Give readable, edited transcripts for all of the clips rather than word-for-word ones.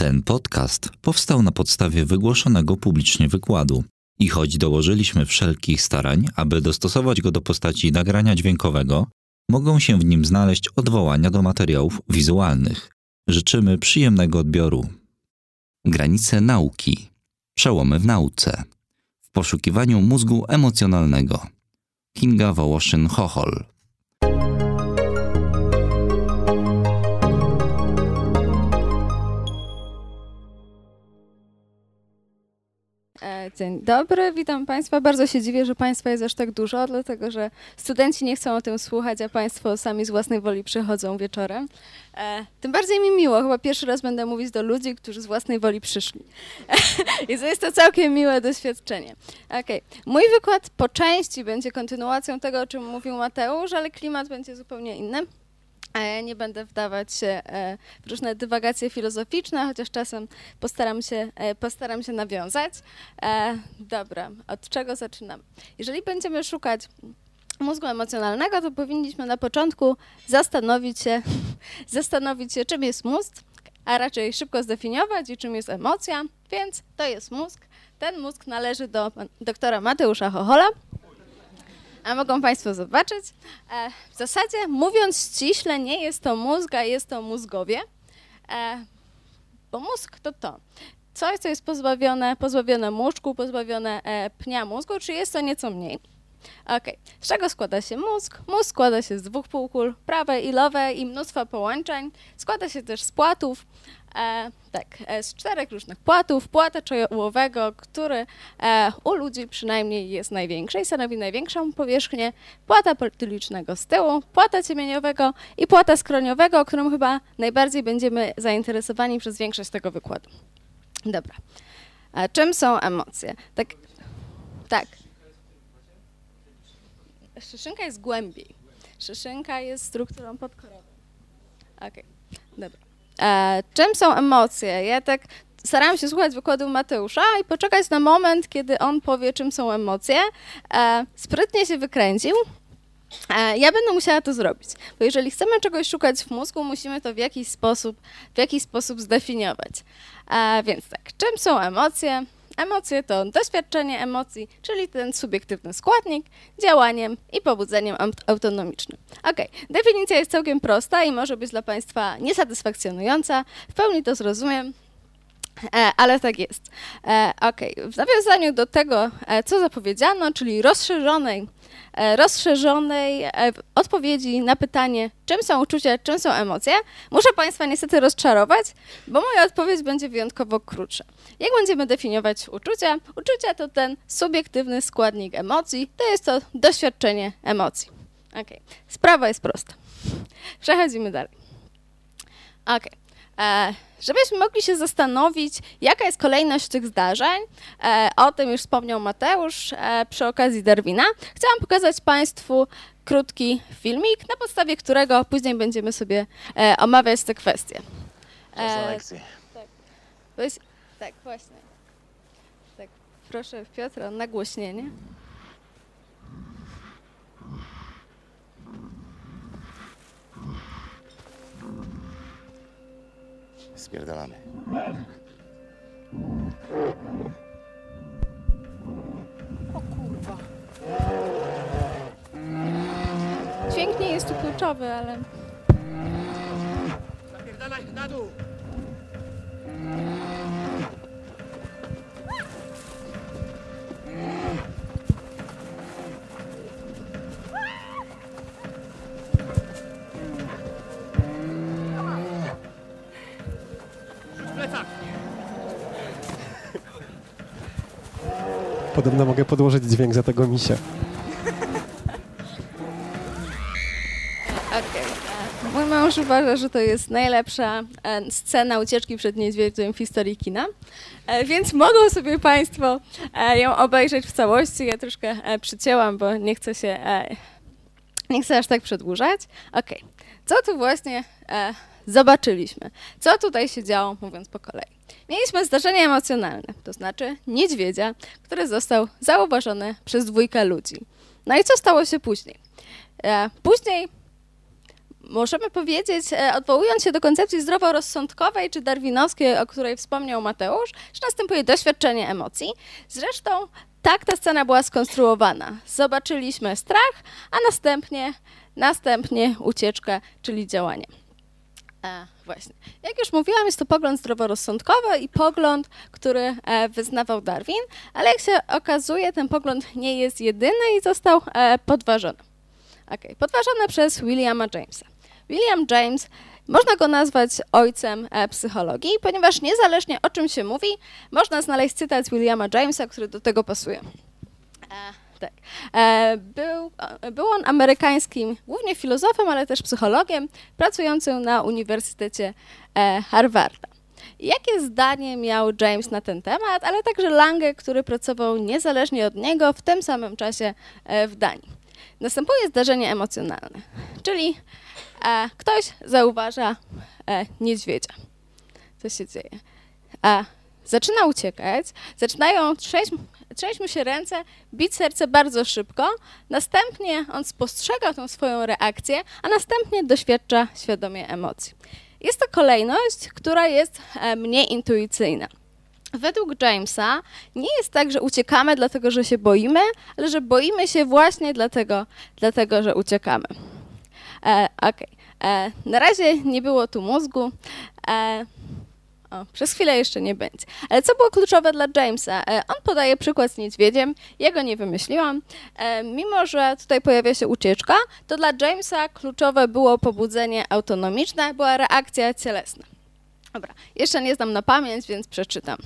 Ten podcast powstał na podstawie wygłoszonego publicznie wykładu i choć dołożyliśmy wszelkich starań, aby dostosować go do postaci nagrania dźwiękowego, mogą się w nim znaleźć odwołania do materiałów wizualnych. Życzymy przyjemnego odbioru. Granice nauki. Przełomy w nauce. W poszukiwaniu mózgu emocjonalnego. Kinga Wołoszyn-Hochol. Dzień dobry, witam Państwa. Bardzo się dziwię, że Państwa jest aż tak dużo, dlatego że studenci nie chcą o tym słuchać, a Państwo sami z własnej woli przychodzą wieczorem. Tym bardziej mi miło, chyba pierwszy raz będę mówić do ludzi, którzy z własnej woli przyszli. I to jest to całkiem miłe doświadczenie. Okay. Mój wykład po części będzie kontynuacją tego, o czym mówił Mateusz, ale klimat będzie zupełnie inny. Nie będę wdawać się w różne dywagacje filozoficzne, chociaż czasem postaram się nawiązać. Dobra, od czego zaczynamy? Jeżeli będziemy szukać mózgu emocjonalnego, to powinniśmy na początku zastanowić się, czym jest mózg, a raczej szybko zdefiniować, i czym jest emocja, więc to jest mózg. Ten mózg należy do doktora Mateusza Hochola. A mogą Państwo zobaczyć. W zasadzie, mówiąc ściśle, nie jest to mózg, a jest to mózgowie, bo mózg to coś, co jest pozbawione muszku, pozbawione pnia mózgu, czy jest to nieco mniej. Okay. Z czego składa się mózg? Mózg składa się z dwóch półkul, prawej i lewej, i mnóstwa połączeń. Składa się też z płatów, z czterech różnych płatów. Płata czołowego, który u ludzi przynajmniej jest największy i stanowi największą powierzchnię, płata potylicznego z tyłu, płata ciemieniowego i płata skroniowego, którym chyba najbardziej będziemy zainteresowani przez większość tego wykładu. Dobra. A czym są emocje? Tak. Szyszynka jest głębiej. Szyszynka jest strukturą podkorową. Okej, dobra. Czym są emocje? Ja tak starałam się słuchać wykładu Mateusza i poczekać na moment, kiedy on powie, czym są emocje. Sprytnie się wykręcił. Ja będę musiała to zrobić, bo jeżeli chcemy czegoś szukać w mózgu, musimy to w jakiś sposób zdefiniować. Więc tak, czym są emocje? Emocje to doświadczenie emocji, czyli ten subiektywny składnik, działaniem i pobudzeniem autonomicznym. Ok, definicja jest całkiem prosta i może być dla Państwa niesatysfakcjonująca. W pełni to zrozumiem, ale tak jest. Ok, w nawiązaniu do tego, co zapowiedziano, czyli rozszerzonej odpowiedzi na pytanie, czym są uczucia, czym są emocje, muszę Państwa niestety rozczarować, bo moja odpowiedź będzie wyjątkowo krótsza. Jak będziemy definiować uczucia? Uczucia to ten subiektywny składnik emocji, to jest to doświadczenie emocji. Okay. Sprawa jest prosta. Przechodzimy dalej. Okay. Żebyśmy mogli się zastanowić, jaka jest kolejność tych zdarzeń, o tym już wspomniał Mateusz przy okazji Darwina, chciałam pokazać Państwu krótki filmik, na podstawie którego później będziemy sobie omawiać te kwestie. Tak, właśnie. Tak, proszę Piotra o nagłośnienie. Spierdalamy. O kurwa. Dźwięk nie jest tu kluczowy, ale... Zapierdalaj na dół! Podobno mogę podłożyć dźwięk za tego misia. Okay. Mój mąż uważa, że to jest najlepsza scena ucieczki przed niedźwiedziem w historii kina, więc mogą sobie Państwo ją obejrzeć w całości. Ja troszkę przycięłam, bo nie chcę aż tak przedłużać. Okay. Co tu właśnie zobaczyliśmy? Co tutaj się działo, mówiąc po kolei? Mieliśmy zdarzenie emocjonalne, to znaczy niedźwiedzia, który został zauważony przez dwójkę ludzi. No i co stało się później? Później Możemy powiedzieć, odwołując się do koncepcji zdroworozsądkowej czy darwinowskiej, o której wspomniał Mateusz, że następuje doświadczenie emocji. Zresztą tak ta scena była skonstruowana. Zobaczyliśmy strach, a następnie ucieczkę, czyli działanie. Właśnie. Jak już mówiłam, jest to pogląd zdroworozsądkowy i pogląd, który wyznawał Darwin, ale jak się okazuje, ten pogląd nie jest jedyny i został podważony. Okay. Podważony przez Williama Jamesa. William James, można go nazwać ojcem psychologii, ponieważ niezależnie o czym się mówi, można znaleźć cytat z Williama Jamesa, który do tego pasuje. Tak. Był on amerykańskim głównie filozofem, ale też psychologiem, pracującym na Uniwersytecie Harvarda. Jakie zdanie miał James na ten temat, ale także Lange, który pracował niezależnie od niego w tym samym czasie w Danii. Następuje zdarzenie emocjonalne, czyli ktoś zauważa niedźwiedzia. Co się dzieje? Zaczyna uciekać, zaczynają trzęść mu się ręce, bić serce bardzo szybko, następnie on spostrzega tą swoją reakcję, a następnie doświadcza świadomie emocji. Jest to kolejność, która jest mniej intuicyjna. Według Jamesa nie jest tak, że uciekamy dlatego, że się boimy, ale że boimy się właśnie dlatego że uciekamy. Na razie nie było tu mózgu. Przez chwilę jeszcze nie będzie. Ale co było kluczowe dla Jamesa? On podaje przykład z niedźwiedziem, ja go nie wymyśliłam. Mimo że tutaj pojawia się ucieczka, to dla Jamesa kluczowe było pobudzenie autonomiczne, była reakcja cielesna. Dobra, jeszcze nie znam na pamięć, więc przeczytam.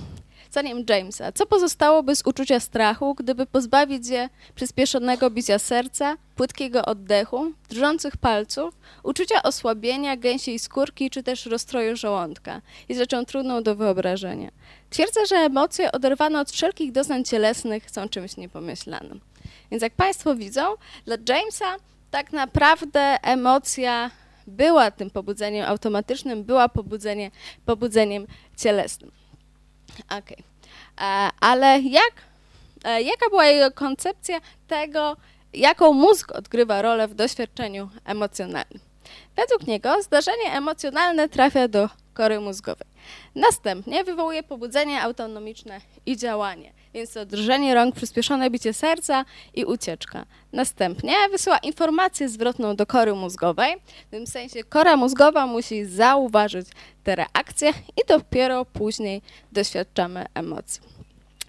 Zdaniem Jamesa, co pozostałoby z uczucia strachu, gdyby pozbawić je przyspieszonego bicia serca, płytkiego oddechu, drżących palców, uczucia osłabienia, gęsiej skórki czy też rozstroju żołądka? Jest rzeczą trudną do wyobrażenia. Twierdza, że emocje oderwane od wszelkich doznań cielesnych są czymś niepomyślanym. Więc jak Państwo widzą, dla Jamesa tak naprawdę emocja była tym pobudzeniem automatycznym, była pobudzeniem cielesnym. Okay. Ale jaka była jego koncepcja tego, jaką mózg odgrywa rolę w doświadczeniu emocjonalnym? Według niego zdarzenie emocjonalne trafia do kory mózgowej. Następnie wywołuje pobudzenie autonomiczne i działanie, więc to drżenie rąk, przyspieszone bicie serca i ucieczka. Następnie wysyła informację zwrotną do kory mózgowej, w tym sensie kora mózgowa musi zauważyć te reakcje i dopiero później doświadczamy emocji.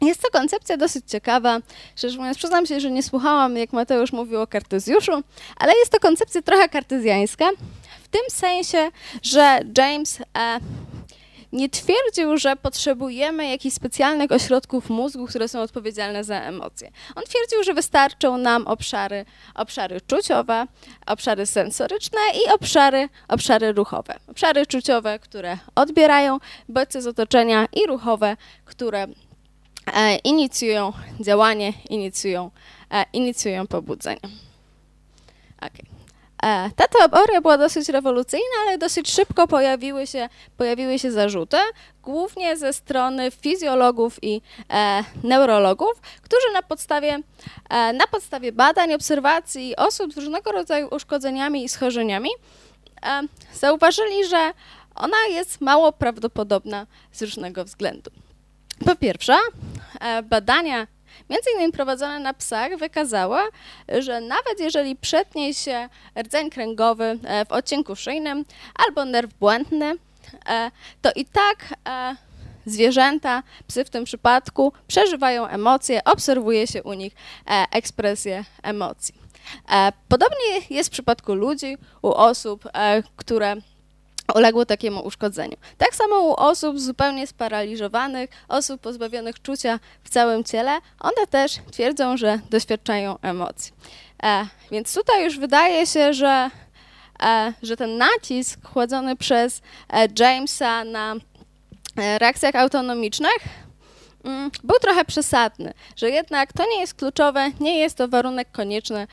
Jest to koncepcja dosyć ciekawa, szczerze mówiąc przyznam się, że nie słuchałam, jak Mateusz mówił o Kartezjuszu, ale jest to koncepcja trochę kartezjańska, w tym sensie, że James nie twierdził, że potrzebujemy jakichś specjalnych ośrodków mózgu, które są odpowiedzialne za emocje. On twierdził, że wystarczą nam obszary czuciowe, obszary sensoryczne i obszary ruchowe. Obszary czuciowe, które odbierają bodźce z otoczenia i ruchowe, które inicjują działanie, inicjują pobudzenie. Okay. Ta teoria była dosyć rewolucyjna, ale dosyć szybko pojawiły się zarzuty, głównie ze strony fizjologów i neurologów, którzy na podstawie badań, obserwacji osób z różnego rodzaju uszkodzeniami i schorzeniami zauważyli, że ona jest mało prawdopodobna z różnego względu. Po pierwsze, badania między innymi prowadzone na psach wykazały, że nawet jeżeli przetnie się rdzeń kręgowy w odcinku szyjnym albo nerw błędny, to i tak zwierzęta, psy w tym przypadku, przeżywają emocje, obserwuje się u nich ekspresję emocji. Podobnie jest w przypadku ludzi, u osób, które uległo takiemu uszkodzeniu. Tak samo u osób zupełnie sparaliżowanych, osób pozbawionych czucia w całym ciele, one też twierdzą, że doświadczają emocji. Więc tutaj już wydaje się, że ten nacisk kładzony przez Jamesa na reakcjach autonomicznych był trochę przesadny, że jednak to nie jest kluczowe, nie jest to warunek konieczny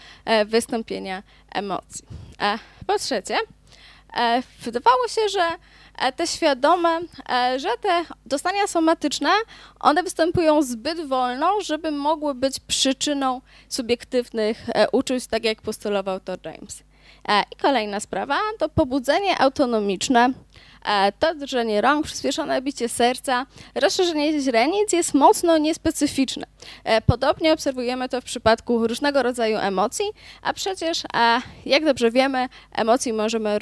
wystąpienia emocji. Po trzecie, wydawało się, że te doznania somatyczne, one występują zbyt wolno, żeby mogły być przyczyną subiektywnych uczuć, tak jak postulował to James. I kolejna sprawa to pobudzenie autonomiczne. To drżenie rąk, przyspieszone bicie serca, rozszerzenie źrenic jest mocno niespecyficzne. Podobnie obserwujemy to w przypadku różnego rodzaju emocji, a przecież, jak dobrze wiemy, emocji możemy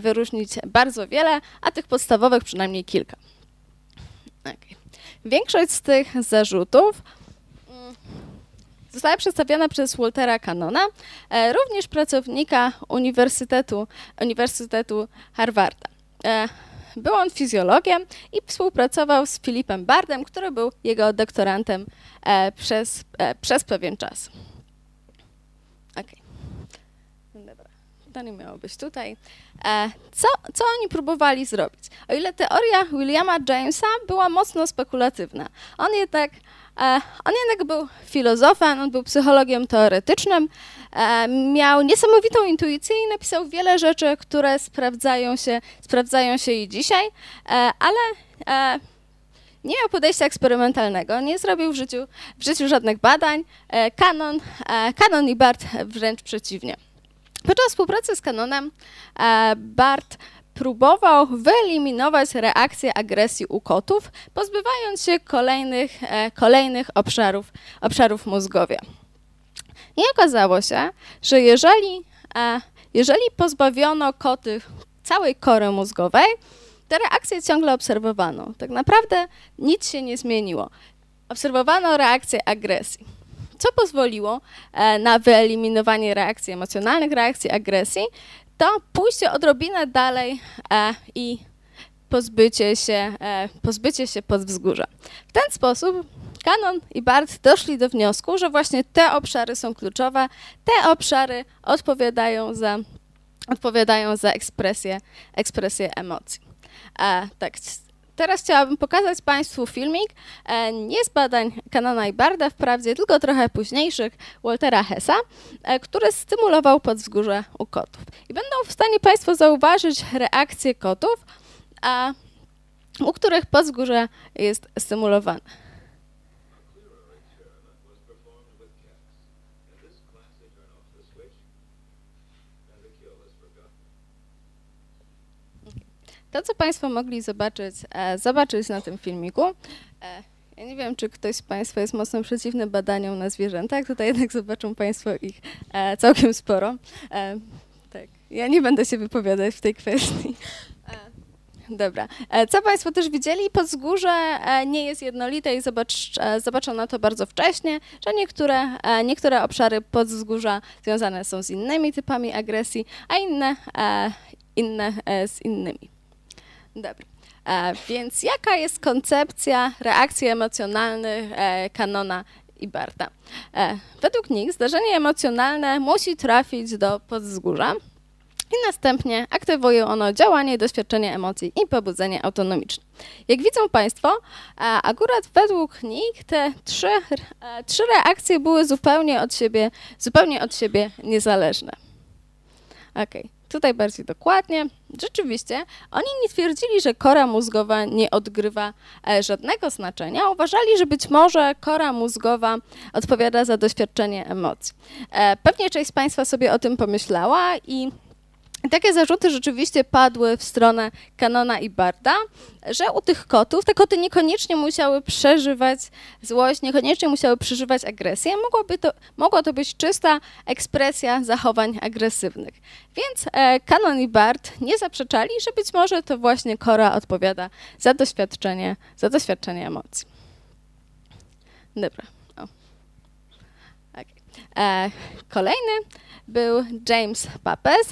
wyróżnić bardzo wiele, a tych podstawowych przynajmniej kilka. Okay. Większość z tych zarzutów została przedstawiona przez Waltera Cannona, również pracownika Uniwersytetu Harvarda. Był on fizjologiem i współpracował z Philipem Bardem, który był jego doktorantem przez pewien czas. Okay. Dobra. To nie miało być tutaj. Co oni próbowali zrobić? O ile teoria Williama Jamesa była mocno spekulatywna, on jednak był filozofem, on był psychologiem teoretycznym, miał niesamowitą intuicję i napisał wiele rzeczy, które sprawdzają się i dzisiaj, ale nie miał podejścia eksperymentalnego, nie zrobił w życiu żadnych badań. Cannon i Bard wręcz przeciwnie. Podczas współpracy z Cannonem Bard próbował wyeliminować reakcję agresji u kotów, pozbywając się kolejnych obszarów mózgowych. I okazało się, że jeżeli pozbawiono koty całej kory mózgowej, te reakcje ciągle obserwowano. Tak naprawdę nic się nie zmieniło. Obserwowano reakcję agresji, co pozwoliło na wyeliminowanie reakcji emocjonalnych, reakcji agresji, to pójście odrobinę dalej i pozbycie się podwzgórza. W ten sposób Cannon i Bard doszli do wniosku, że właśnie te obszary są kluczowe, te obszary odpowiadają za ekspresję emocji. Tak. Teraz chciałabym pokazać Państwu filmik, nie z badań Cannona i Barda wprawdzie, tylko trochę późniejszych, Waltera Hessa, który stymulował podwzgórze u kotów. I będą w stanie Państwo zauważyć reakcje kotów, u których podwzgórze jest stymulowane. To, co Państwo mogli zobaczyć na tym filmiku, ja nie wiem, czy ktoś z Państwa jest mocno przeciwny badaniom na zwierzętach, tutaj jednak zobaczą Państwo ich całkiem sporo. Tak. Ja nie będę się wypowiadać w tej kwestii. Dobra. Co Państwo też widzieli, podwzgórze nie jest jednolite i zobaczono to bardzo wcześnie, że niektóre obszary podwzgórza związane są z innymi typami agresji, a inne z innymi. Dobra. Więc jaka jest koncepcja reakcji emocjonalnych Cannona i Barda? Według nich zdarzenie emocjonalne musi trafić do podwzgórza i następnie aktywuje ono działanie, doświadczenie emocji i pobudzenie autonomiczne. Jak widzą Państwo, akurat według nich te trzy reakcje były zupełnie od siebie niezależne. Okay. Tutaj bardziej dokładnie. Rzeczywiście, oni nie twierdzili, że kora mózgowa nie odgrywa żadnego znaczenia. Uważali, że być może kora mózgowa odpowiada za doświadczenie emocji. Pewnie część z Państwa sobie o tym pomyślała i takie zarzuty rzeczywiście padły w stronę Cannona i Barda, że u tych kotów, te koty niekoniecznie musiały przeżywać złość, niekoniecznie musiały przeżywać agresję, mogła to być czysta ekspresja zachowań agresywnych. Więc Cannon i Bard nie zaprzeczali, że być może to właśnie kora odpowiada za doświadczenie emocji. Dobra. Okay. Kolejny był James Papez.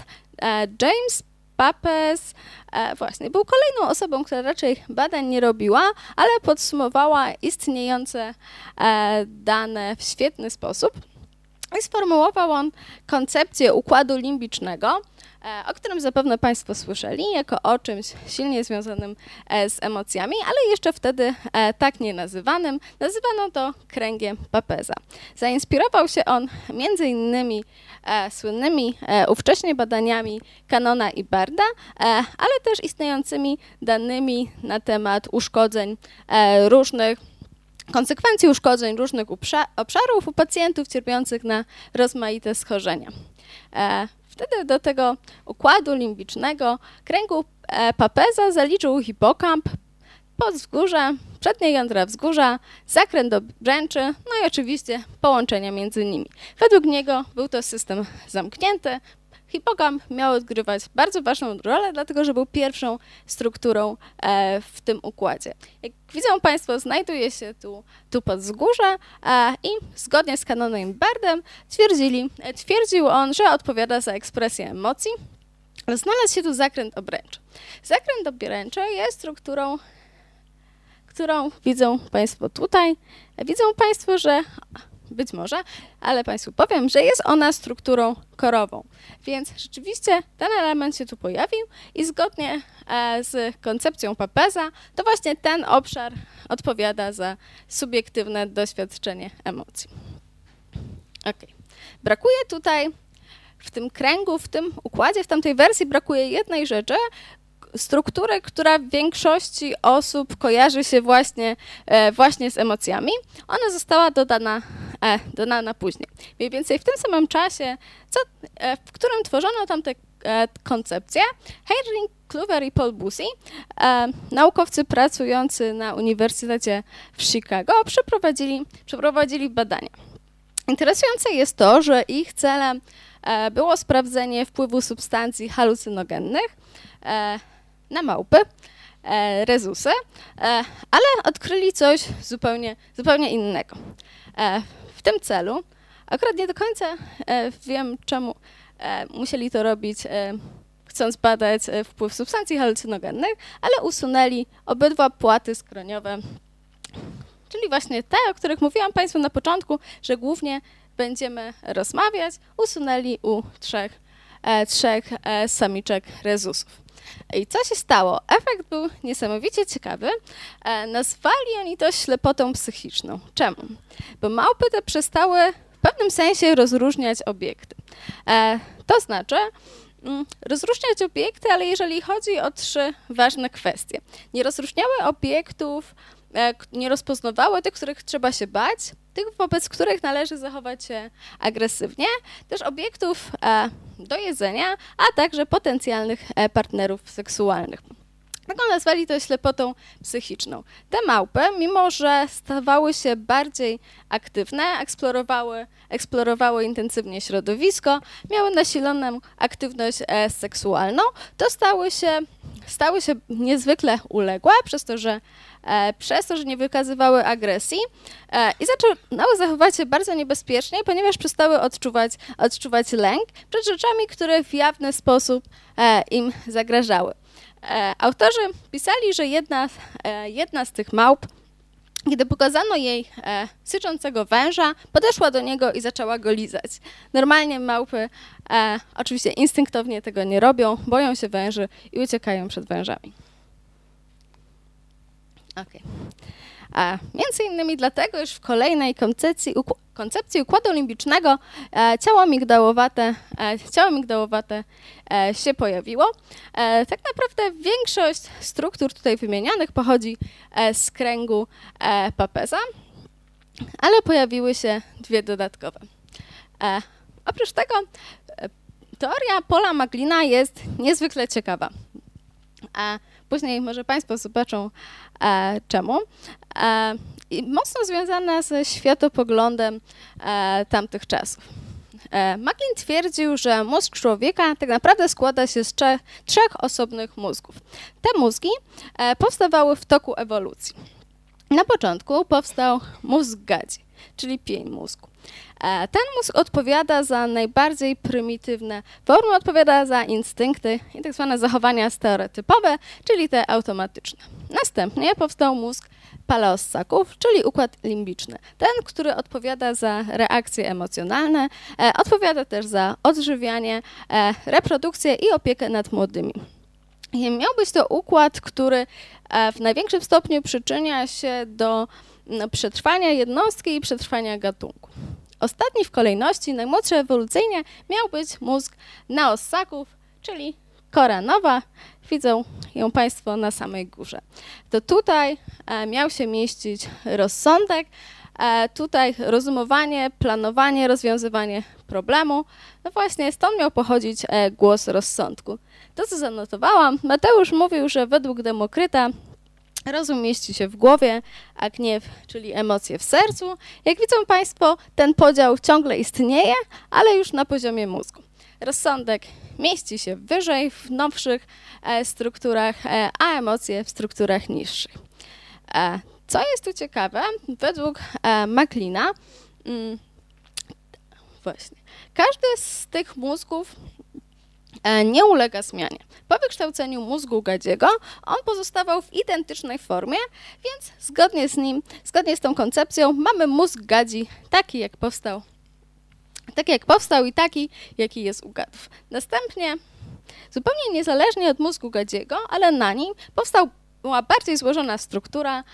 James Papez właśnie był kolejną osobą, która raczej badań nie robiła, ale podsumowała istniejące dane w świetny sposób i sformułował on koncepcję układu limbicznego, o którym zapewne Państwo słyszeli, jako o czymś silnie związanym z emocjami, ale jeszcze wtedy tak nie nazywanym. Nazywano to kręgiem Papeza. Zainspirował się on między innymi słynnymi ówcześnie badaniami Cannona i Barda, ale też istniejącymi danymi na temat uszkodzeń konsekwencji uszkodzeń różnych obszarów u pacjentów cierpiących na rozmaite schorzenia. Wtedy do tego układu limbicznego kręgu Papeza zaliczył hipokamp, podwzgórze, przednie jądra wzgórza, zakręt do brzęczy, no i oczywiście połączenia między nimi. Według niego był to system zamknięty. Hipokamp miał odgrywać bardzo ważną rolę, dlatego że był pierwszą strukturą w tym układzie. Jak widzą Państwo, znajduje się tu podwzgórze i zgodnie z kanonem Bardem twierdził on, że odpowiada za ekspresję emocji. Znalazł się tu zakręt obręczy. Zakręt obręczy jest strukturą, którą widzą Państwo tutaj. Widzą Państwo, że być może, ale Państwu powiem, że jest ona strukturą korową. Więc rzeczywiście ten element się tu pojawił i zgodnie z koncepcją Papeza, to właśnie ten obszar odpowiada za subiektywne doświadczenie emocji. Okay. Brakuje tutaj w tym kręgu, w tym układzie, w tamtej wersji brakuje jednej rzeczy, struktury, która w większości osób kojarzy się właśnie z emocjami. Ona została dodana później. Mniej więcej w tym samym czasie, w którym tworzono tamte koncepcje, Harling Clover i Paul Bucy, naukowcy pracujący na Uniwersytecie w Chicago, przeprowadzili badania. Interesujące jest to, że ich celem było sprawdzenie wpływu substancji halucynogennych na małpy, rezusy, ale odkryli coś zupełnie innego. W tym celu, akurat nie do końca wiem, czemu musieli to robić, chcąc badać wpływ substancji halucynogennych, ale usunęli obydwa płaty skroniowe, czyli właśnie te, o których mówiłam Państwu na początku, że głównie będziemy rozmawiać, usunęli u trzech samiczek rezusów. I co się stało? Efekt był niesamowicie ciekawy. Nazwali oni to ślepotą psychiczną. Czemu? Bo małpy te przestały w pewnym sensie rozróżniać obiekty. To znaczy rozróżniać obiekty, ale jeżeli chodzi o trzy ważne kwestie. Nie rozróżniały obiektów, nie rozpoznawały tych, których trzeba się bać, tych, wobec których należy zachować się agresywnie, też obiektów do jedzenia, a także potencjalnych partnerów seksualnych. Taką nazwali to ślepotą psychiczną. Te małpy, mimo że stawały się bardziej aktywne, eksplorowały intensywnie środowisko, miały nasiloną aktywność seksualną, to stały się niezwykle uległe przez to, że nie wykazywały agresji i zaczynały zachowywać się bardzo niebezpiecznie, ponieważ przestały odczuwać lęk przed rzeczami, które w jawny sposób im zagrażały. Autorzy pisali, że jedna z tych małp, kiedy pokazano jej syczącego węża, podeszła do niego i zaczęła go lizać. Normalnie małpy oczywiście instynktownie tego nie robią, boją się węży i uciekają przed wężami. Okay. Między innymi dlatego, już w kolejnej koncepcji układu limbicznego ciało migdałowate się pojawiło. Tak naprawdę większość struktur tutaj wymienionych pochodzi z kręgu Papeza, ale pojawiły się dwie dodatkowe. Oprócz tego teoria Paula MacLeana jest niezwykle ciekawa. Później może Państwo zobaczą czemu. I mocno związana ze światopoglądem tamtych czasów. MacLean twierdził, że mózg człowieka tak naprawdę składa się z trzech osobnych mózgów. Te mózgi powstawały w toku ewolucji. Na początku powstał mózg gadzi, czyli pień mózgu. Ten mózg odpowiada za najbardziej prymitywne formy, odpowiada za instynkty i tak zwane zachowania stereotypowe, czyli te automatyczne. Następnie powstał mózg paleossaków, czyli układ limbiczny. Ten, który odpowiada za reakcje emocjonalne, odpowiada też za odżywianie, reprodukcję i opiekę nad młodymi. I miał być to układ, który w największym stopniu przyczynia się do przetrwania jednostki i przetrwania gatunku. Ostatni w kolejności, najmłodszy ewolucyjnie, miał być mózg naossaków, czyli kora nowa. Widzą ją Państwo na samej górze. To tutaj miał się mieścić rozsądek, Tutaj rozumowanie, planowanie, rozwiązywanie problemu. No właśnie, stąd miał pochodzić głos rozsądku. To, co zanotowałam, Mateusz mówił, że według Demokryta rozum mieści się w głowie, a gniew, czyli emocje, w sercu. Jak widzą Państwo, ten podział ciągle istnieje, ale już na poziomie mózgu. Rozsądek mieści się wyżej, w nowszych strukturach, a emocje w strukturach niższych. Co jest tu ciekawe, według MacLeana, właśnie, każdy z tych mózgów nie ulega zmianie. Po wykształceniu mózgu Gage'ego on pozostawał w identycznej formie, więc zgodnie z nim, zgodnie z tą koncepcją mamy mózg Gadzi taki jak powstał i taki, jaki jest u gadów. Następnie, zupełnie niezależnie od mózgu Gadziego, ale na nim była bardziej złożona struktura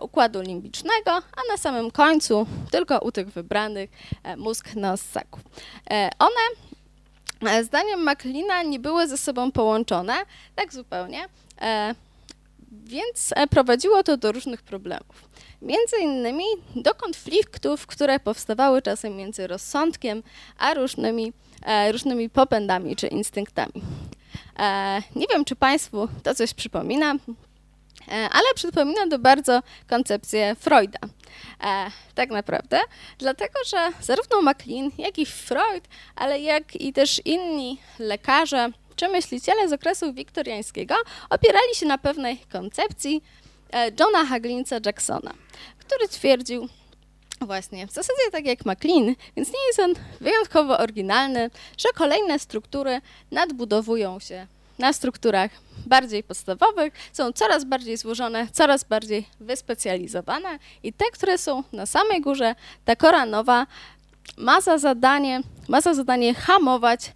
układu limbicznego, a na samym końcu, tylko u tych wybranych, mózg noossaków. One, zdaniem MacLeana, nie były ze sobą połączone, tak zupełnie, więc prowadziło to do różnych problemów. Między innymi do konfliktów, które powstawały czasem między rozsądkiem a różnymi popędami czy instynktami. Nie wiem, czy Państwu to coś przypomina, ale przypomina to bardzo koncepcję Freuda, tak naprawdę, dlatego że zarówno MacLean, jak i Freud, ale jak i też inni lekarze czy myśliciele z okresu wiktoriańskiego opierali się na pewnej koncepcji Johna Haglinsa Jacksona, który twierdził właśnie, w zasadzie tak jak MacLean, więc nie jest on wyjątkowo oryginalny, że kolejne struktury nadbudowują się na strukturach bardziej podstawowych, są coraz bardziej złożone, coraz bardziej wyspecjalizowane i te, które są na samej górze, ta kora nowa ma za zadanie hamować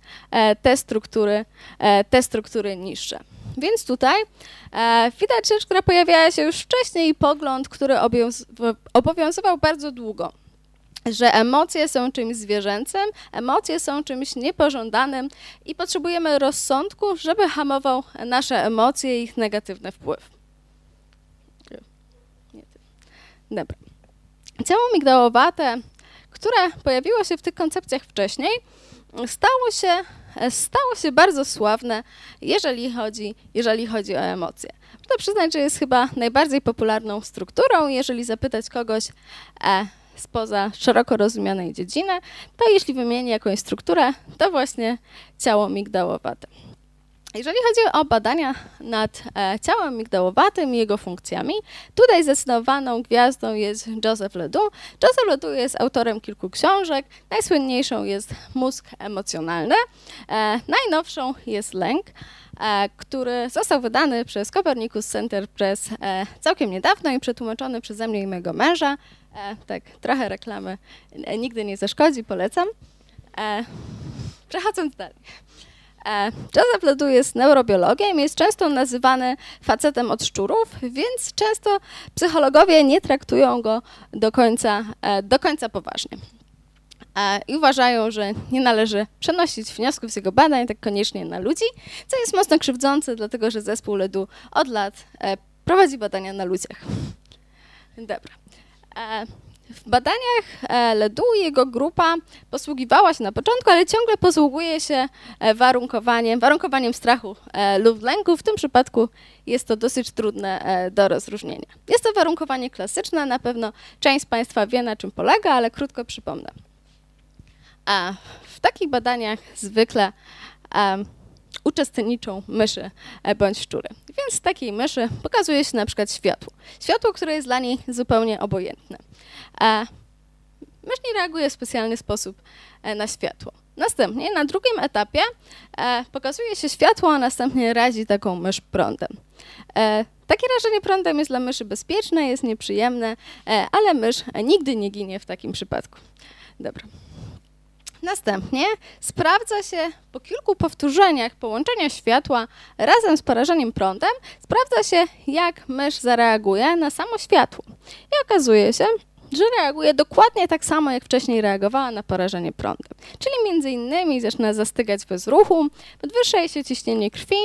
te struktury niższe. Więc tutaj widać rzecz, która pojawiała się już wcześniej, pogląd, który obowiązywał bardzo długo, że emocje są czymś zwierzęcym, emocje są czymś niepożądanym i potrzebujemy rozsądku, żeby hamował nasze emocje i ich negatywny wpływ. Dobra. Ciało migdałowate, które pojawiło się w tych koncepcjach wcześniej, stało się bardzo sławne, jeżeli chodzi o emocje. Można przyznać, że jest chyba najbardziej popularną strukturą. Jeżeli zapytać kogoś spoza szeroko rozumianej dziedziny, to jeśli wymieni jakąś strukturę, to właśnie ciało migdałowate. Jeżeli chodzi o badania nad ciałem migdałowatym i jego funkcjami, tutaj zdecydowaną gwiazdą jest Joseph LeDoux. Joseph LeDoux jest autorem kilku książek, najsłynniejszą jest Mózg emocjonalny, najnowszą jest Lange, który został wydany przez Copernicus Center Press całkiem niedawno i przetłumaczony przeze mnie i mojego męża. Tak, trochę reklamy nigdy nie zaszkodzi, polecam. Przechodząc dalej. Joseph LeDoux jest neurobiologiem, jest często nazywany facetem od szczurów, więc często psychologowie nie traktują go do końca poważnie. I uważają, że nie należy przenosić wniosków z jego badań tak koniecznie na ludzi, co jest mocno krzywdzące, dlatego że zespół LeDoux od lat prowadzi badania na ludziach. Dobra. W badaniach LeDoux jego grupa posługiwała się na początku, ale ciągle posługuje się warunkowaniem strachu lub lęku. W tym przypadku jest to dosyć trudne do rozróżnienia. Jest to warunkowanie klasyczne, na pewno część z Państwa wie, na czym polega, ale krótko przypomnę. A w takich badaniach zwykle uczestniczą myszy bądź szczury. Więc z takiej myszy pokazuje się na przykład światło. Światło, które jest dla niej zupełnie obojętne. Mysz nie reaguje w specjalny sposób na światło. Następnie na drugim etapie pokazuje się światło, a następnie razi taką mysz prądem. Takie rażenie prądem jest dla myszy bezpieczne, jest nieprzyjemne, ale mysz nigdy nie ginie w takim przypadku. Dobra. Następnie sprawdza się po kilku powtórzeniach połączenia światła razem z porażeniem prądem, sprawdza się, jak mysz zareaguje na samo światło. I okazuje się, że reaguje dokładnie tak samo, jak wcześniej reagowała na porażenie prądem. Czyli między innymi zaczyna zastygać bez ruchu, podwyższa się ciśnienie krwi,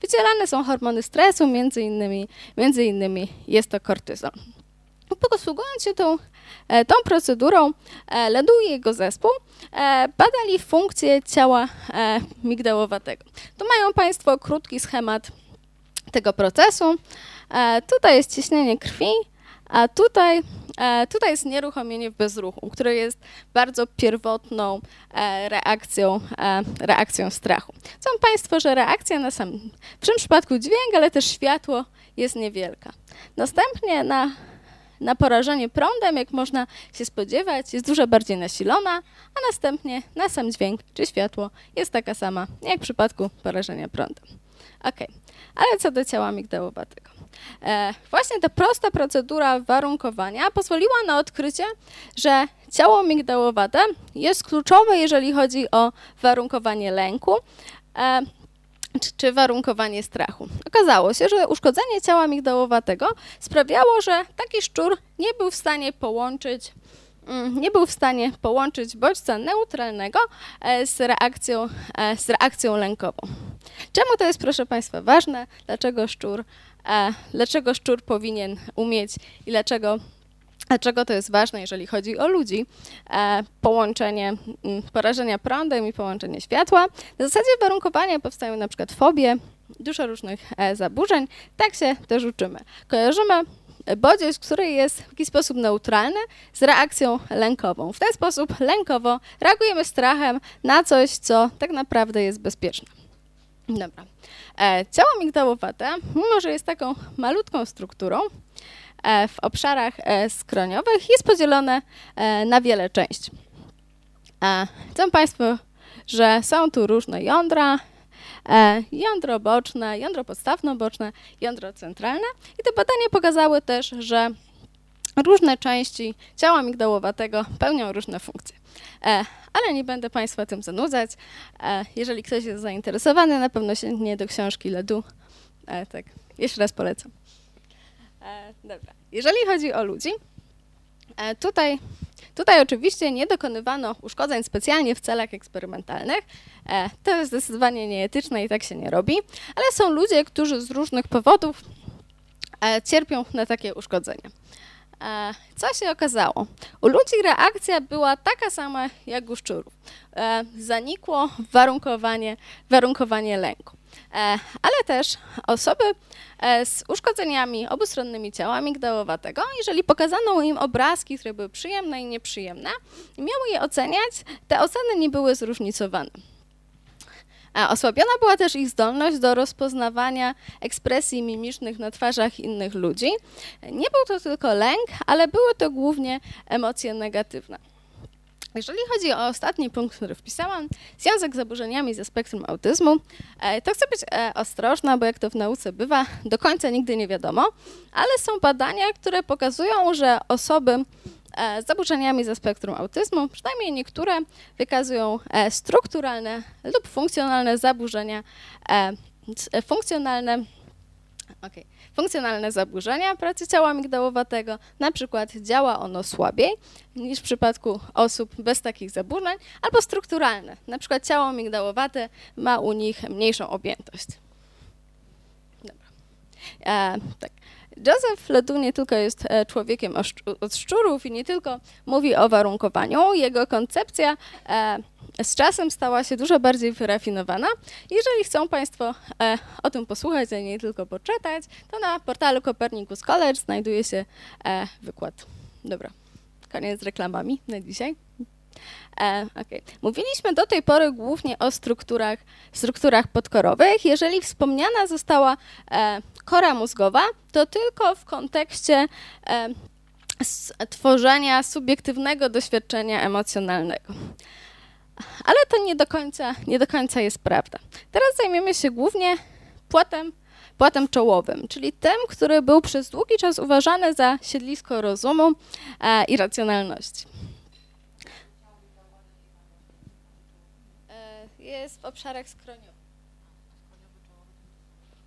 wydzielane są hormony stresu, między innymi jest to kortyzon. Posługując się tą procedurą, Ledoux i jego zespół badali funkcję ciała migdałowatego. Tu mają Państwo krótki schemat tego procesu. Tutaj jest ciśnienie krwi, a tutaj jest nieruchomienie w bezruchu, które jest bardzo pierwotną reakcją strachu. Są Państwo, że reakcja w tym przypadku dźwięk, ale też światło jest niewielka. Następnie na porażenie prądem, jak można się spodziewać, jest dużo bardziej nasilona, a następnie na sam dźwięk czy światło jest taka sama, jak w przypadku porażenia prądem. Okej, ale co do ciała migdałowatego. Właśnie ta prosta procedura warunkowania pozwoliła na odkrycie, że ciało migdałowate jest kluczowe, jeżeli chodzi o warunkowanie lęku, czy warunkowanie strachu. Okazało się, że uszkodzenie ciała migdałowatego sprawiało, że taki szczur nie był w stanie połączyć bodźca neutralnego z reakcją lękową. Czemu to jest, proszę Państwa, ważne? Dlaczego szczur powinien umieć i dlaczego to jest ważne, jeżeli chodzi o ludzi, połączenie porażenia prądem i połączenie światła? Na zasadzie warunkowania powstają na przykład fobie, dużo różnych zaburzeń, tak się też uczymy. Kojarzymy bodziec, który jest w jakiś sposób neutralny, z reakcją lękową. W ten sposób lękowo reagujemy strachem na coś, co tak naprawdę jest bezpieczne. Dobra. Ciało migdałowate, mimo że jest taką malutką strukturą, w obszarach skroniowych jest podzielone na wiele części. Chcą Państwo, że są tu różne jądra, jądro boczne, jądro podstawno-boczne, jądro centralne i te badania pokazały też, że różne części ciała migdałowatego pełnią różne funkcje. Ale nie będę Państwa tym zanudzać. Jeżeli ktoś jest zainteresowany, na pewno sięgnie do książki Ledoux. Tak, jeszcze raz polecam. Dobra. Jeżeli chodzi o ludzi, tutaj oczywiście nie dokonywano uszkodzeń specjalnie w celach eksperymentalnych. To jest zdecydowanie nieetyczne i tak się nie robi, ale są ludzie, którzy z różnych powodów cierpią na takie uszkodzenia. Co się okazało? U ludzi reakcja była taka sama jak u szczurów. Zanikło warunkowanie lęku. Ale też osoby z uszkodzeniami obustronnymi ciała migdałowatego, jeżeli pokazano im obrazki, które były przyjemne i nieprzyjemne, miały je oceniać, te oceny nie były zróżnicowane. Osłabiona była też ich zdolność do rozpoznawania ekspresji mimicznych na twarzach innych ludzi. Nie był to tylko lęk, ale były to głównie emocje negatywne. Jeżeli chodzi o ostatni punkt, który wpisałam, związek z zaburzeniami ze spektrum autyzmu, to chcę być ostrożna, bo jak to w nauce bywa, do końca nigdy nie wiadomo, ale są badania, które pokazują, że osoby z zaburzeniami ze spektrum autyzmu, przynajmniej niektóre, wykazują strukturalne lub funkcjonalne zaburzenia, funkcjonalne zaburzenia pracy ciała migdałowatego, na przykład działa ono słabiej niż w przypadku osób bez takich zaburzeń, albo strukturalne, na przykład ciało migdałowate ma u nich mniejszą objętość. Dobra. Tak. Joseph Ledoux nie tylko jest człowiekiem od szczurów i nie tylko mówi o warunkowaniu, jego koncepcja z czasem stała się dużo bardziej wyrafinowana. Jeżeli chcą Państwo o tym posłuchać, a nie tylko poczytać, to na portalu Copernicus College znajduje się wykład. Dobra, koniec z reklamami na dzisiaj. Okay. Mówiliśmy do tej pory głównie o strukturach podkorowych. Jeżeli wspomniana została kora mózgowa, to tylko w kontekście tworzenia subiektywnego doświadczenia emocjonalnego. Ale to nie do końca jest prawda. Teraz zajmiemy się głównie płatem czołowym, czyli tym, który był przez długi czas uważany za siedlisko rozumu i racjonalności. Jest w obszarach skroniowych.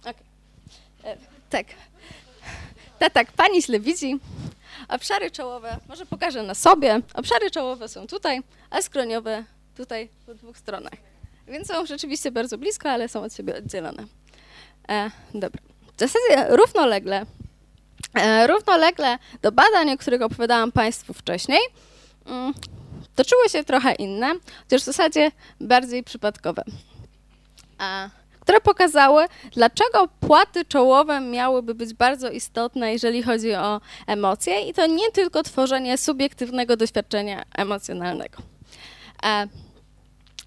Okay. Tak. Tak, pani źle widzi. Obszary czołowe, może pokażę na sobie. Obszary czołowe są tutaj, a skroniowe tutaj po dwóch stronach. Więc są rzeczywiście bardzo blisko, ale są od siebie oddzielone. Dobra. W zasadzie równolegle Równolegle do badań, o których opowiadałam Państwu wcześniej, toczyły się trochę inne, chociaż w zasadzie bardziej przypadkowe, które pokazały, dlaczego płaty czołowe miałyby być bardzo istotne, jeżeli chodzi o emocje, i to nie tylko tworzenie subiektywnego doświadczenia emocjonalnego.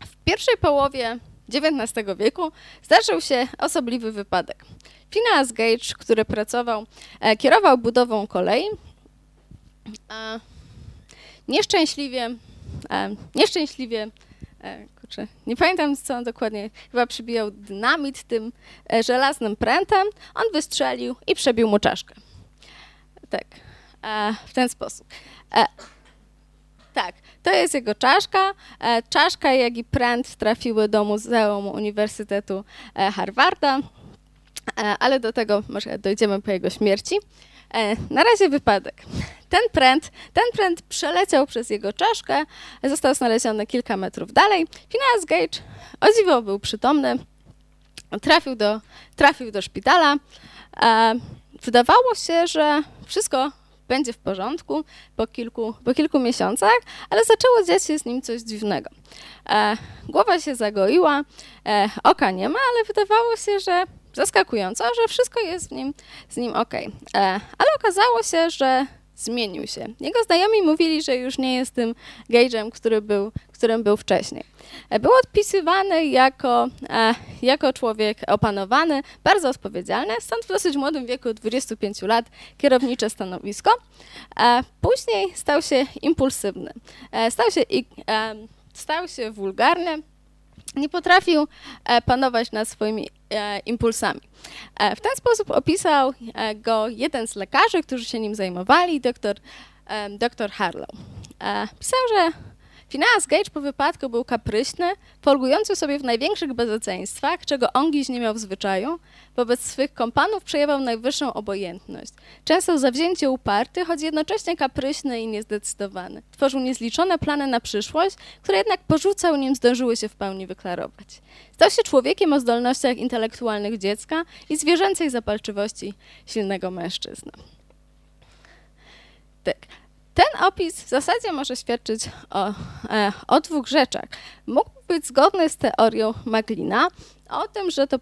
W pierwszej połowie XIX wieku zdarzył się osobliwy wypadek. Phineas Gage, który kierował budową kolei, nieszczęśliwie, nie pamiętam co on dokładnie, chyba przybijał dynamit tym żelaznym prętem, on wystrzelił i przebił mu czaszkę. Tak, w ten sposób. Tak, to jest jego czaszka. Czaszka, jak i pręt trafiły do Muzeum Uniwersytetu Harvarda, ale do tego może dojdziemy po jego śmierci. Na razie wypadek. Ten pręt przeleciał przez jego czaszkę, został znaleziony kilka metrów dalej. Phineas Gage, o dziwo, był przytomny, trafił do szpitala. Wydawało się, że wszystko będzie w porządku po kilku miesiącach, ale zaczęło dziać się z nim coś dziwnego. Głowa się zagoiła, oka nie ma, ale wydawało się, że zaskakująco, że wszystko jest z nim okej. Ale okazało się, że zmienił się. Jego znajomi mówili, że już nie jest tym Gage'em, którym był wcześniej. Był odpisywany jako człowiek opanowany, bardzo odpowiedzialny, stąd w dosyć młodym wieku, 25 lat, kierownicze stanowisko. Później stał się impulsywny, stał się wulgarny, nie potrafił panować nad swoimi impulsami. W ten sposób opisał go jeden z lekarzy, którzy się nim zajmowali, dr Harlow. Pisał, że Phineas Gage po wypadku był kapryśny, folgujący sobie w największych bezoceństwach, czego ongiś nie miał w zwyczaju. Wobec swych kompanów przejawiał najwyższą obojętność. Często zawzięcie uparty, choć jednocześnie kapryśny i niezdecydowany. Tworzył niezliczone plany na przyszłość, które jednak porzucał, nim zdążyły się w pełni wyklarować. Stał się człowiekiem o zdolnościach intelektualnych dziecka i zwierzęcej zapalczywości silnego mężczyzny. Tak. Ten opis w zasadzie może świadczyć o dwóch rzeczach. Mógł być zgodny z teorią MacLeana o tym, że to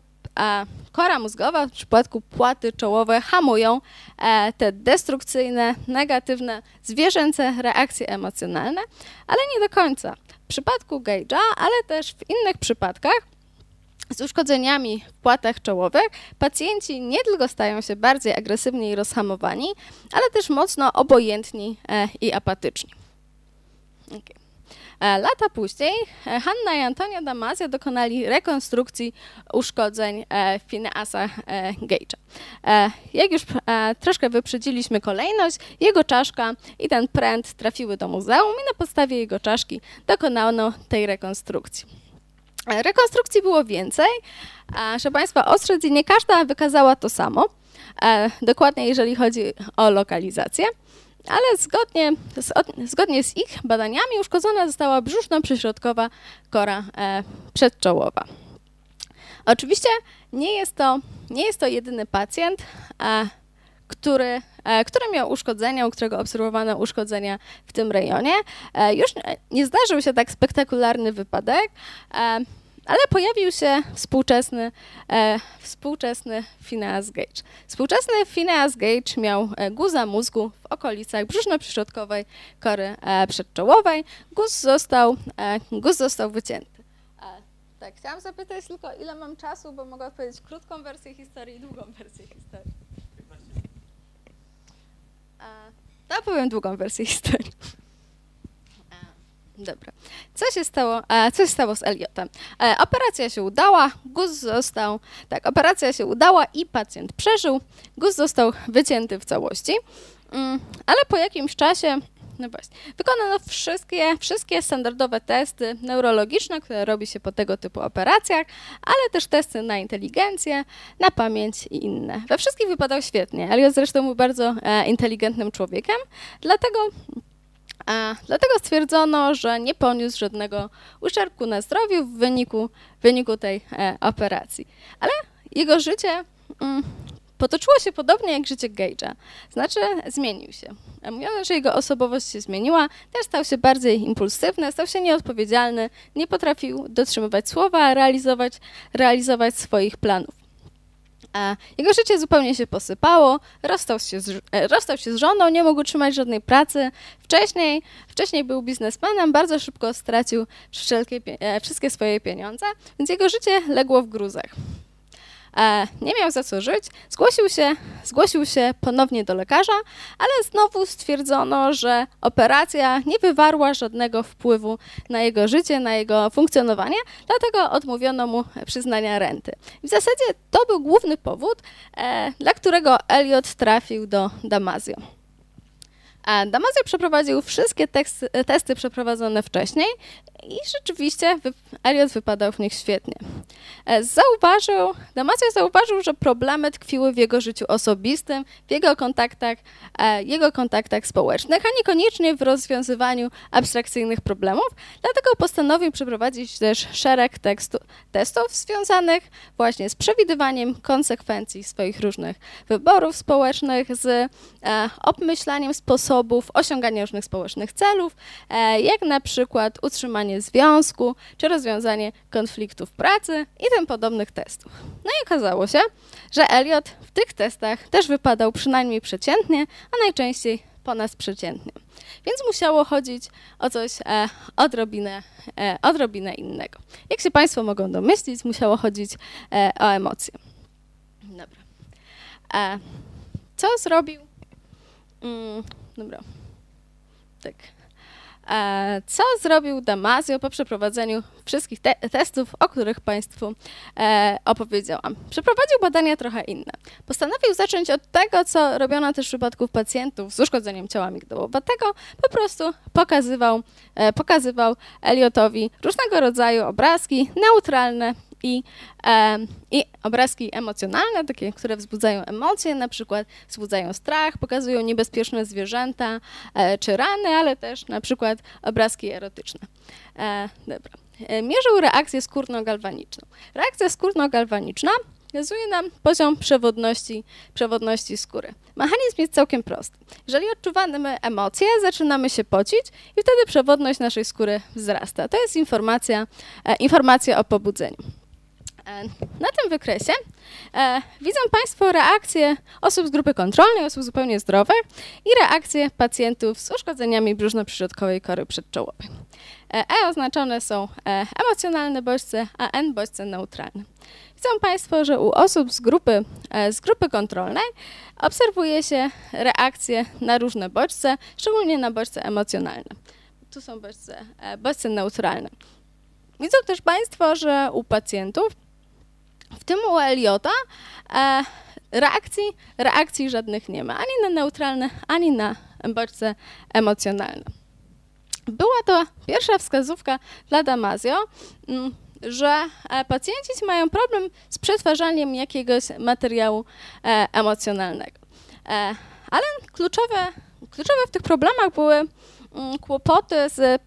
kora mózgowa w przypadku płaty czołowej hamują te destrukcyjne, negatywne, zwierzęce reakcje emocjonalne, ale nie do końca. W przypadku Gage'a, ale też w innych przypadkach z uszkodzeniami w płatach czołowych pacjenci nie tylko stają się bardziej agresywni i rozhamowani, ale też mocno obojętni i apatyczni. Okay. Lata później Hanna i Antonio Damasio dokonali rekonstrukcji uszkodzeń Phineasa Gage'a. Jak już troszkę wyprzedziliśmy kolejność, jego czaszka i ten pręt trafiły do muzeum i na podstawie jego czaszki dokonano tej rekonstrukcji. Rekonstrukcji było więcej, proszę Państwa, ostrzec, i nie każda wykazała to samo, dokładnie jeżeli chodzi o lokalizację, ale zgodnie z ich badaniami uszkodzona została brzuszno-przyśrodkowa kora przedczołowa. Oczywiście nie jest to jedyny pacjent, który miał uszkodzenia, u którego obserwowano uszkodzenia w tym rejonie. Już nie zdarzył się tak spektakularny wypadek, ale pojawił się współczesny Phineas Gage. Współczesny Phineas Gage miał guza mózgu w okolicach brzuszno-przyśrodkowej kory przedczołowej. Guz został wycięty. Tak, chciałam zapytać tylko, ile mam czasu, bo mogę powiedzieć krótką wersję historii i długą wersję historii. To opowiem długą wersję historii. Dobra. Co się stało z Elliotem? Operacja się udała, operacja się udała i pacjent przeżył. Guz został wycięty w całości, ale po jakimś czasie, no właśnie, wykonano wszystkie standardowe testy neurologiczne, które robi się po tego typu operacjach, ale też testy na inteligencję, na pamięć i inne. We wszystkich wypadał świetnie. Elliot zresztą był bardzo inteligentnym człowiekiem, dlatego stwierdzono, że nie poniósł żadnego uszczerbku na zdrowiu w wyniku tej operacji. Ale jego życie Potoczyło się podobnie jak życie Gage'a, znaczy zmienił się. Mówiono, że jego osobowość się zmieniła, też stał się bardziej impulsywny, stał się nieodpowiedzialny, nie potrafił dotrzymywać słowa, realizować swoich planów. Jego życie zupełnie się posypało, rozstał się z żoną, nie mógł utrzymać żadnej pracy. Wcześniej był biznesmenem, bardzo szybko stracił wszystkie swoje pieniądze, więc jego życie legło w gruzach. Nie miał za co żyć, zgłosił się ponownie do lekarza, ale znowu stwierdzono, że operacja nie wywarła żadnego wpływu na jego życie, na jego funkcjonowanie, dlatego odmówiono mu przyznania renty. W zasadzie to był główny powód, dla którego Eliot trafił do Damasio. Damasio przeprowadził wszystkie testy przeprowadzone wcześniej i rzeczywiście Eliot wypadał w nich świetnie. Damasio zauważył, że problemy tkwiły w jego życiu osobistym, w jego kontaktach społecznych, a niekoniecznie w rozwiązywaniu abstrakcyjnych problemów, dlatego postanowił przeprowadzić też szereg testów związanych właśnie z przewidywaniem konsekwencji swoich różnych wyborów społecznych, z obmyślaniem sposobów osiągania różnych społecznych celów, jak na przykład utrzymanie związku, czy rozwiązanie konfliktów pracy i tym podobnych testów. No i okazało się, że Eliot w tych testach też wypadał przynajmniej przeciętnie, a najczęściej ponadprzeciętnie. Więc musiało chodzić o coś odrobinę innego. Jak się Państwo mogą domyślić, musiało chodzić o emocje. Dobra. Co zrobił? Dobra. Tak. Co zrobił Damasio po przeprowadzeniu wszystkich testów, o których Państwu opowiedziałam? Przeprowadził badania trochę inne. Postanowił zacząć od tego, co robiono też w przypadku pacjentów z uszkodzeniem ciała migdałowatego. Po prostu pokazywał Eliotowi różnego rodzaju obrazki neutralne i obrazki emocjonalne, takie, które wzbudzają emocje, na przykład wzbudzają strach, pokazują niebezpieczne zwierzęta czy rany, ale też na przykład obrazki erotyczne. Dobra. Mierzył reakcję skórno-galwaniczną. Reakcja skórno-galwaniczna pokazuje nam poziom przewodności skóry. Mechanizm jest całkiem prosty. Jeżeli odczuwamy emocje, zaczynamy się pocić i wtedy przewodność naszej skóry wzrasta. To jest informacja o pobudzeniu. Na tym wykresie widzą Państwo reakcje osób z grupy kontrolnej, osób zupełnie zdrowych i reakcje pacjentów z uszkodzeniami brzuszno-przyśrodkowej kory przedczołowej. E oznaczone są emocjonalne bodźce, a N bodźce neutralne. Widzą Państwo, że u osób z grupy kontrolnej obserwuje się reakcje na różne bodźce, szczególnie na bodźce emocjonalne. Tu są bodźce neutralne. Widzą też Państwo, że u pacjentów, w tym u Eliota, reakcji żadnych nie ma, ani na neutralne, ani na bodźce emocjonalne. Była to pierwsza wskazówka dla Damasio, że pacjenci mają problem z przetwarzaniem jakiegoś materiału emocjonalnego. Ale kluczowe w tych problemach były kłopoty z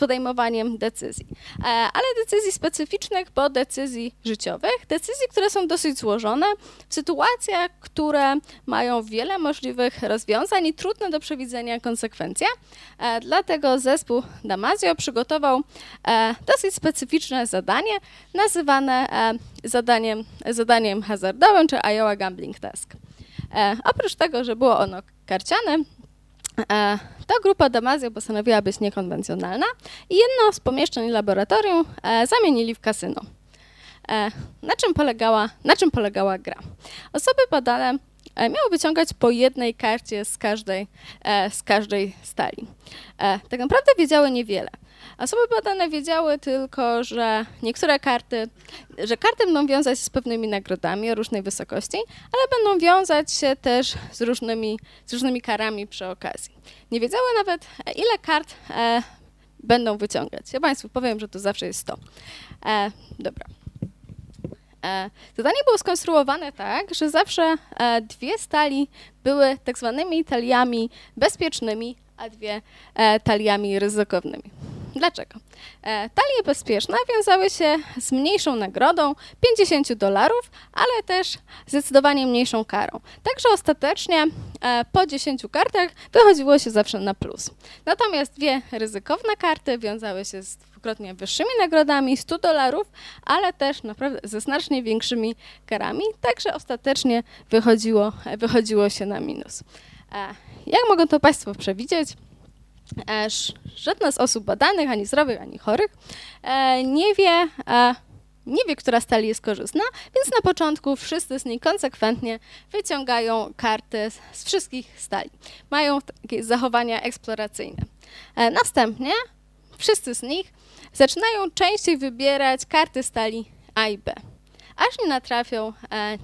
podejmowaniem decyzji, ale decyzji specyficznych, bo decyzji życiowych, decyzji, które są dosyć złożone, w sytuacjach, które mają wiele możliwych rozwiązań i trudne do przewidzenia konsekwencje. Dlatego zespół Damasio przygotował dosyć specyficzne zadanie, nazywane zadaniem hazardowym, czy Iowa Gambling Task. Oprócz tego, że było ono karciane, ta grupa Damasio postanowiła być niekonwencjonalna i jedno z pomieszczeń laboratorium zamienili w kasyno. Na czym polegała gra? Osoby badane miały wyciągać po jednej karcie z każdej stali. Tak naprawdę wiedziały niewiele. Osoby badane wiedziały tylko, że karty będą wiązać się z pewnymi nagrodami o różnej wysokości, ale będą wiązać się też z różnymi karami przy okazji. Nie wiedziały nawet, ile kart będą wyciągać. Ja Państwu powiem, że to zawsze jest 100. Dobra. Zadanie było skonstruowane tak, że zawsze dwie stali były tak zwanymi taliami bezpiecznymi, a dwie taliami ryzykownymi. Dlaczego? Talie bezpieczne wiązały się z mniejszą nagrodą $50, ale też zdecydowanie mniejszą karą. Także ostatecznie po 10 kartach wychodziło się zawsze na plus. Natomiast dwie ryzykowne karty wiązały się z dwukrotnie wyższymi nagrodami, $100, ale też naprawdę ze znacznie większymi karami, także ostatecznie wychodziło się na minus. Jak mogą to Państwo przewidzieć? Żadna z osób badanych, ani zdrowych, ani chorych, nie wie, która z talii jest korzystna, więc na początku wszyscy z niej konsekwentnie wyciągają karty z wszystkich stali. Mają takie zachowania eksploracyjne. Następnie wszyscy z nich zaczynają częściej wybierać karty stali A i B, aż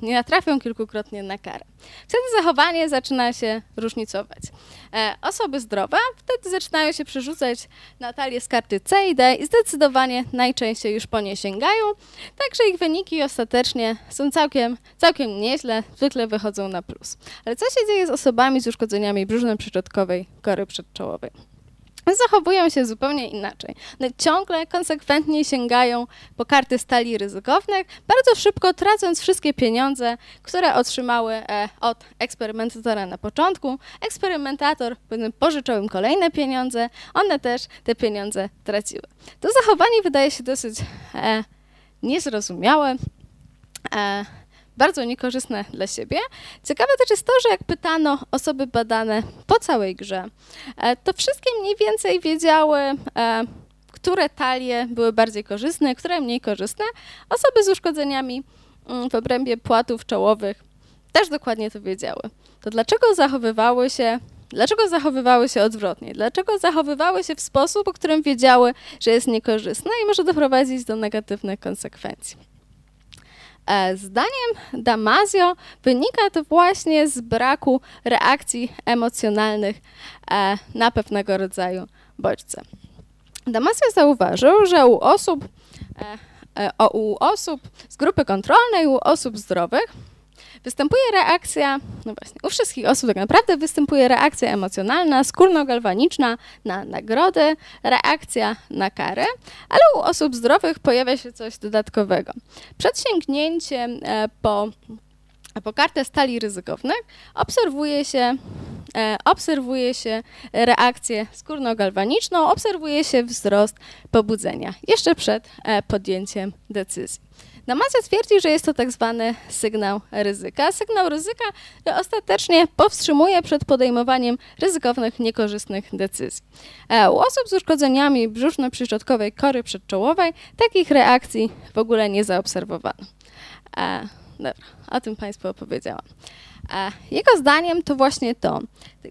nie natrafią kilkukrotnie na karę. Wtedy zachowanie zaczyna się różnicować. Osoby zdrowe wtedy zaczynają się przerzucać na talię z karty C i D i zdecydowanie najczęściej już po nie sięgają, także ich wyniki ostatecznie są całkiem nieźle, zwykle wychodzą na plus. Ale co się dzieje z osobami z uszkodzeniami brzusznej przyczotkowej, kory przedczołowej? Zachowują się zupełnie inaczej. One ciągle, konsekwentnie sięgają po karty stali ryzykownych, bardzo szybko tracąc wszystkie pieniądze, które otrzymały od eksperymentatora na początku. Eksperymentator pożyczał im kolejne pieniądze, one też te pieniądze traciły. To zachowanie wydaje się dosyć niezrozumiałe, bardzo niekorzystne dla siebie. Ciekawe też jest to, że jak pytano osoby badane po całej grze, to wszystkie mniej więcej wiedziały, które talie były bardziej korzystne, które mniej korzystne. Osoby z uszkodzeniami w obrębie płatów czołowych też dokładnie to wiedziały. To dlaczego zachowywały się odwrotnie? Dlaczego zachowywały się w sposób, o którym wiedziały, że jest niekorzystne i może doprowadzić do negatywnych konsekwencji? Zdaniem Damasio wynika to właśnie z braku reakcji emocjonalnych na pewnego rodzaju bodźce. Damasio zauważył, że u osób z grupy kontrolnej, u osób zdrowych występuje reakcja, no właśnie, u wszystkich osób tak naprawdę występuje reakcja emocjonalna, skórno-galwaniczna na nagrody, reakcja na karę, ale u osób zdrowych pojawia się coś dodatkowego. Przed sięgnięciem po kartę stali ryzykownych obserwuje się reakcję skórno-galwaniczną, obserwuje się wzrost pobudzenia jeszcze przed podjęciem decyzji. Damasio twierdzi, że jest to tak zwany sygnał ryzyka. Sygnał ryzyka, który ostatecznie powstrzymuje przed podejmowaniem ryzykownych, niekorzystnych decyzji. U osób z uszkodzeniami brzuszno-przyszczotkowej kory przedczołowej takich reakcji w ogóle nie zaobserwowano. Dobra, o tym Państwu opowiedziałam. Jego zdaniem to właśnie to,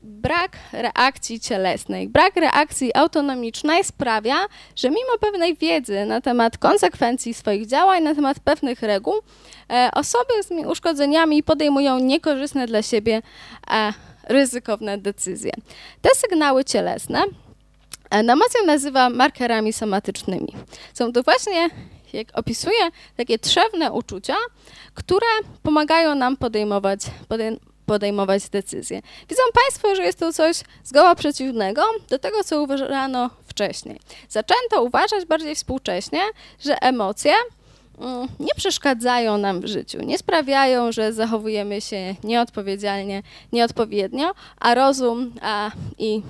brak reakcji cielesnej, brak reakcji autonomicznej sprawia, że mimo pewnej wiedzy na temat konsekwencji swoich działań, na temat pewnych reguł, osoby z uszkodzeniami podejmują niekorzystne dla siebie, ryzykowne decyzje. Te sygnały cielesne Damasio nazywa markerami somatycznymi. Są to właśnie, jak opisuje, takie trzewne uczucia, które pomagają nam podejmować decyzje. Widzą Państwo, że jest to coś zgoła przeciwnego do tego, co uważano wcześniej. Zaczęto uważać bardziej współcześnie, że emocje nie przeszkadzają nam w życiu, nie sprawiają, że zachowujemy się nieodpowiedzialnie, nieodpowiednio, a rozum i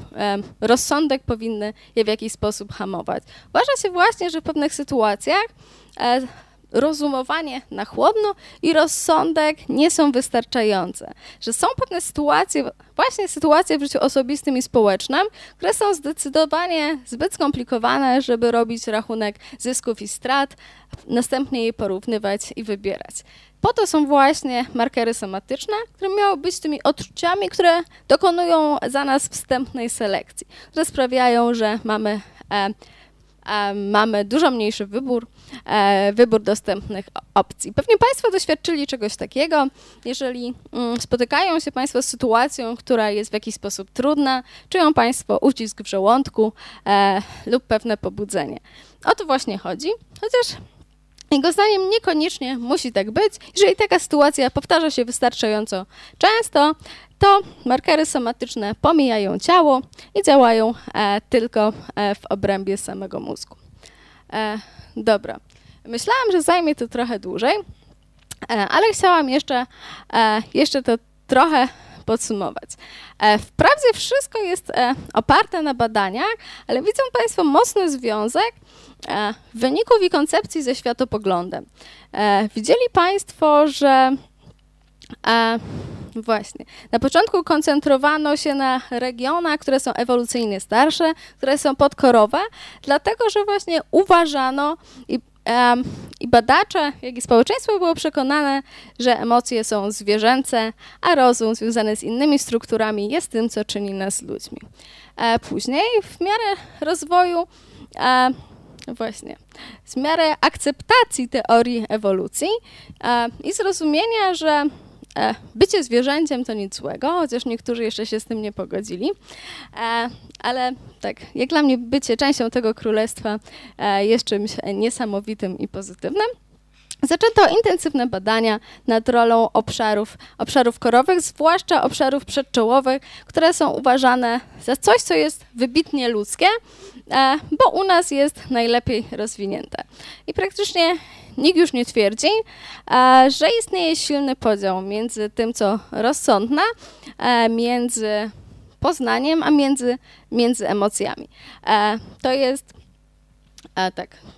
rozsądek powinny je w jakiś sposób hamować. Uważa się właśnie, że w pewnych sytuacjach rozumowanie na chłodno i rozsądek nie są wystarczające, że są pewne sytuacje, właśnie sytuacje w życiu osobistym i społecznym, które są zdecydowanie zbyt skomplikowane, żeby robić rachunek zysków i strat, następnie je porównywać i wybierać. Po to są właśnie markery somatyczne, które miały być tymi odczuciami, które dokonują za nas wstępnej selekcji, które sprawiają, że mamy dużo mniejszy wybór dostępnych opcji. Pewnie Państwo doświadczyli czegoś takiego, jeżeli spotykają się Państwo z sytuacją, która jest w jakiś sposób trudna, czują Państwo ucisk w żołądku lub pewne pobudzenie. O to właśnie chodzi, chociaż Jego zdaniem niekoniecznie musi tak być. Jeżeli taka sytuacja powtarza się wystarczająco często, to markery somatyczne pomijają ciało i działają tylko w obrębie samego mózgu. Dobra, myślałam, że zajmie to trochę dłużej, ale chciałam jeszcze to trochę podsumować. Wprawdzie wszystko jest oparte na badaniach, ale widzą Państwo mocny związek wyników i koncepcji ze światopoglądem. Widzieli Państwo, że właśnie. Na początku koncentrowano się na regionach, które są ewolucyjnie starsze, które są podkorowe, dlatego że właśnie uważano i badacze, jak i społeczeństwo było przekonane, że emocje są zwierzęce, a rozum związany z innymi strukturami jest tym, co czyni nas ludźmi. Później w miarę rozwoju właśnie, w miarę akceptacji teorii ewolucji i zrozumienia, że bycie zwierzęciem to nic złego, chociaż niektórzy jeszcze się z tym nie pogodzili, ale tak, jak dla mnie bycie częścią tego królestwa jest czymś niesamowitym i pozytywnym. Zaczęto intensywne badania nad rolą obszarów korowych, zwłaszcza obszarów przedczołowych, które są uważane za coś, co jest wybitnie ludzkie, bo u nas jest najlepiej rozwinięte. I praktycznie nikt już nie twierdzi, że istnieje silny podział między tym, co rozsądne, między poznaniem, a między emocjami.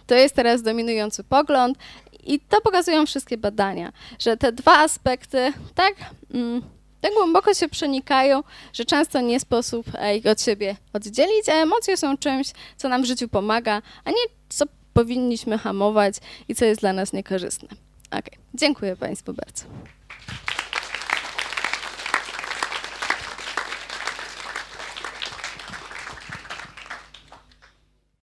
To jest teraz dominujący pogląd. I to pokazują wszystkie badania, że te dwa aspekty tak głęboko się przenikają, że często nie sposób ich od siebie oddzielić, a emocje są czymś, co nam w życiu pomaga, a nie co powinniśmy hamować i co jest dla nas niekorzystne. Okej, dziękuję Państwu bardzo.